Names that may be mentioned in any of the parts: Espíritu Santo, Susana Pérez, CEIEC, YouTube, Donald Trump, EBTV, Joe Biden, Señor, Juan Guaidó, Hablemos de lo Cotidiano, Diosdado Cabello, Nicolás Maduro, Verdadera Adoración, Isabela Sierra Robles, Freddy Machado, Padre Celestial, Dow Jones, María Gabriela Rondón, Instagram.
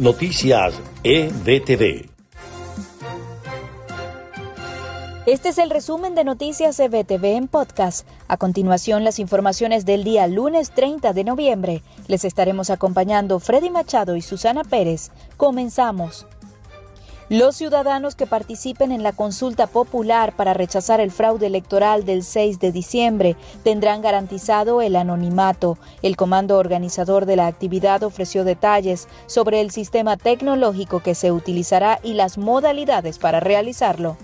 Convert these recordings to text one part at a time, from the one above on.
Noticias EBTV. Este es el resumen de Noticias EBTV en podcast. A continuación, las informaciones del día lunes 30 de noviembre. Les estaremos acompañando Freddy Machado y Susana Pérez. Comenzamos. Los ciudadanos que participen en la consulta popular para rechazar el fraude electoral del 6 de diciembre tendrán garantizado el anonimato. El comando organizador de la actividad ofreció detalles sobre el sistema tecnológico que se utilizará y las modalidades para realizarlo.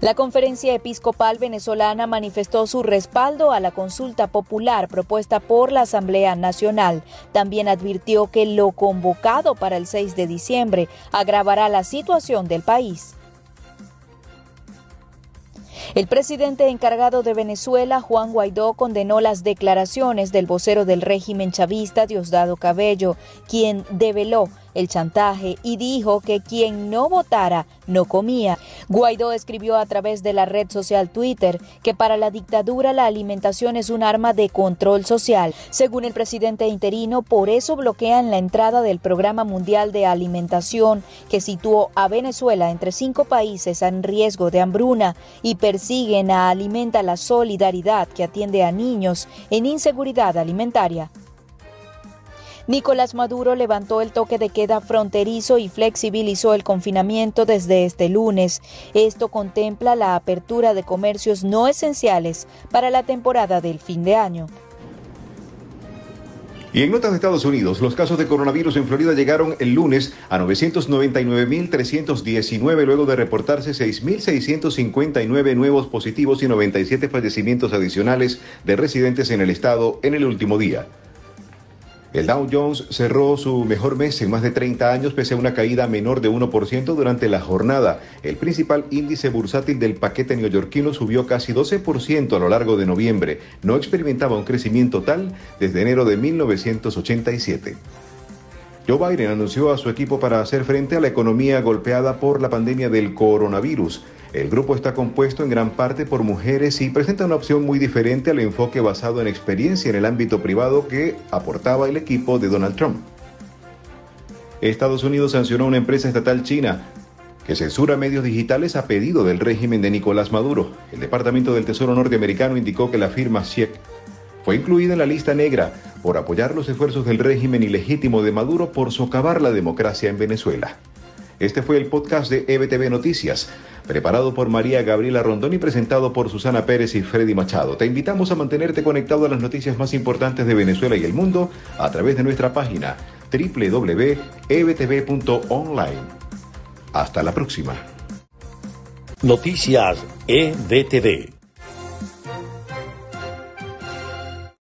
La Conferencia Episcopal Venezolana manifestó su respaldo a la consulta popular propuesta por la Asamblea Nacional. También advirtió que lo convocado para el 6 de diciembre agravará la situación del país. El presidente encargado de Venezuela, Juan Guaidó, condenó las declaraciones del vocero del régimen chavista, Diosdado Cabello, quien develó el chantaje y dijo que quien no votara no comía. Guaidó escribió a través de la red social Twitter que para la dictadura la alimentación es un arma de control social. Según el presidente interino, por eso bloquean la entrada del Programa Mundial de Alimentación, que situó a Venezuela entre 5 países en riesgo de hambruna, y persiguen a Alimenta la Solidaridad, que atiende a niños en inseguridad alimentaria. Nicolás Maduro levantó el toque de queda fronterizo y flexibilizó el confinamiento desde este lunes. Esto contempla la apertura de comercios no esenciales para la temporada del fin de año. Y en notas de Estados Unidos, los casos de coronavirus en Florida llegaron el lunes a 999.319 luego de reportarse 6.659 nuevos positivos y 97 fallecimientos adicionales de residentes en el estado en el último día. El Dow Jones cerró su mejor mes en más de 30 años pese a una caída menor de 1% durante la jornada. El principal índice bursátil del paquete neoyorquino subió casi 12% a lo largo de noviembre. No experimentaba un crecimiento tal desde enero de 1987. Joe Biden anunció a su equipo para hacer frente a la economía golpeada por la pandemia del coronavirus. El grupo está compuesto en gran parte por mujeres y presenta una opción muy diferente al enfoque basado en experiencia en el ámbito privado que aportaba el equipo de Donald Trump. Estados Unidos sancionó a una empresa estatal china que censura medios digitales a pedido del régimen de Nicolás Maduro. El Departamento del Tesoro norteamericano indicó que la firma CEIEC fue incluida en la lista negra por apoyar los esfuerzos del régimen ilegítimo de Maduro por socavar la democracia en Venezuela. Este fue el podcast de EBTV Noticias, preparado por María Gabriela Rondón y presentado por Susana Pérez y Freddy Machado. Te invitamos a mantenerte conectado a las noticias más importantes de Venezuela y el mundo a través de nuestra página www.ebtv.online. Hasta la próxima. Noticias EBTV.